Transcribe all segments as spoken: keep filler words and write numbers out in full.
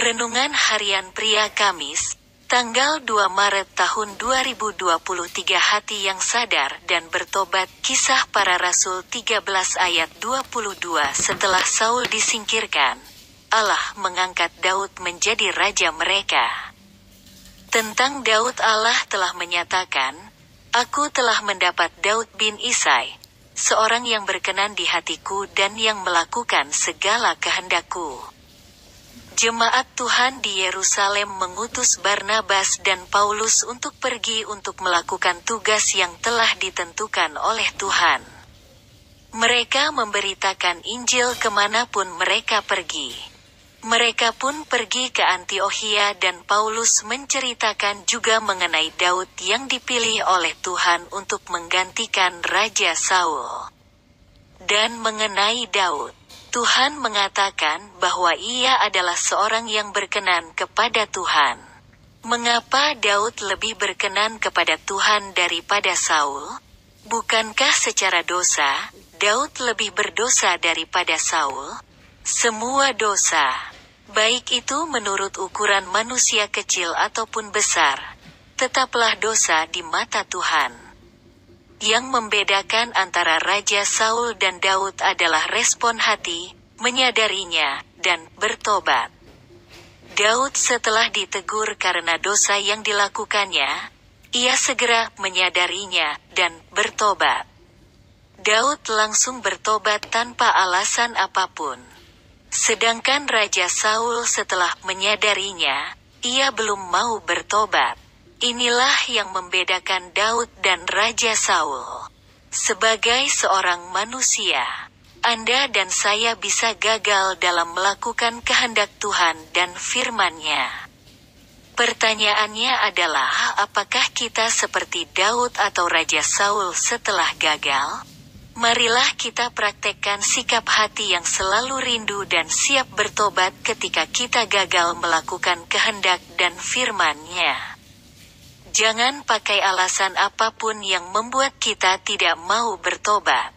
Renungan Harian Pria Kamis, tanggal dua Maret tahun dua ribu dua puluh tiga. Hati yang sadar dan bertobat. Kisah para Rasul tiga belas ayat dua puluh dua. Setelah Saul disingkirkan, Allah mengangkat Daud menjadi raja mereka. Tentang Daud, Allah telah menyatakan, "Aku telah mendapat Daud bin Isai, seorang yang berkenan di hatiku dan yang melakukan segala kehendakku." Jemaat Tuhan di Yerusalem mengutus Barnabas dan Paulus untuk pergi untuk melakukan tugas yang telah ditentukan oleh Tuhan. Mereka memberitakan Injil kemanapun mereka pergi. Mereka pun pergi ke Antiokhia dan Paulus menceritakan juga mengenai Daud yang dipilih oleh Tuhan untuk menggantikan Raja Saul. Dan mengenai Daud, Tuhan mengatakan bahwa ia adalah seorang yang berkenan kepada Tuhan. Mengapa Daud lebih berkenan kepada Tuhan daripada Saul? Bukankah secara dosa, Daud lebih berdosa daripada Saul? Semua dosa, baik itu menurut ukuran manusia kecil ataupun besar, tetaplah dosa di mata Tuhan. Yang membedakan antara Raja Saul dan Daud adalah respon hati, menyadarinya, dan bertobat. Daud setelah ditegur karena dosa yang dilakukannya, ia segera menyadarinya dan bertobat. Daud langsung bertobat tanpa alasan apapun. Sedangkan Raja Saul setelah menyadarinya, ia belum mau bertobat. Inilah yang membedakan Daud dan Raja Saul. Sebagai seorang manusia, Anda dan saya bisa gagal dalam melakukan kehendak Tuhan dan firman-Nya. Pertanyaannya adalah, apakah kita seperti Daud atau Raja Saul setelah gagal? Marilah kita praktekkan sikap hati yang selalu rindu dan siap bertobat ketika kita gagal melakukan kehendak dan firman-Nya. Jangan pakai alasan apapun yang membuat kita tidak mau bertobat.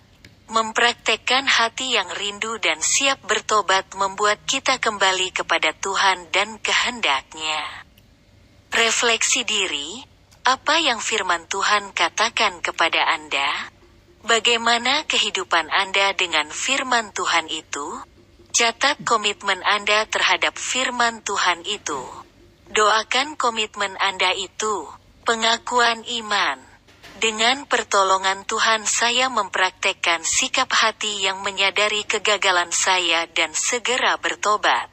Mempraktekkan hati yang rindu dan siap bertobat membuat kita kembali kepada Tuhan dan kehendak-Nya. Refleksi diri, apa yang firman Tuhan katakan kepada Anda? Bagaimana kehidupan Anda dengan firman Tuhan itu? Catat komitmen Anda terhadap firman Tuhan itu. Doakan komitmen Anda itu. Pengakuan iman. Dengan pertolongan Tuhan saya mempraktekkan sikap hati yang menyadari kegagalan saya dan segera bertobat.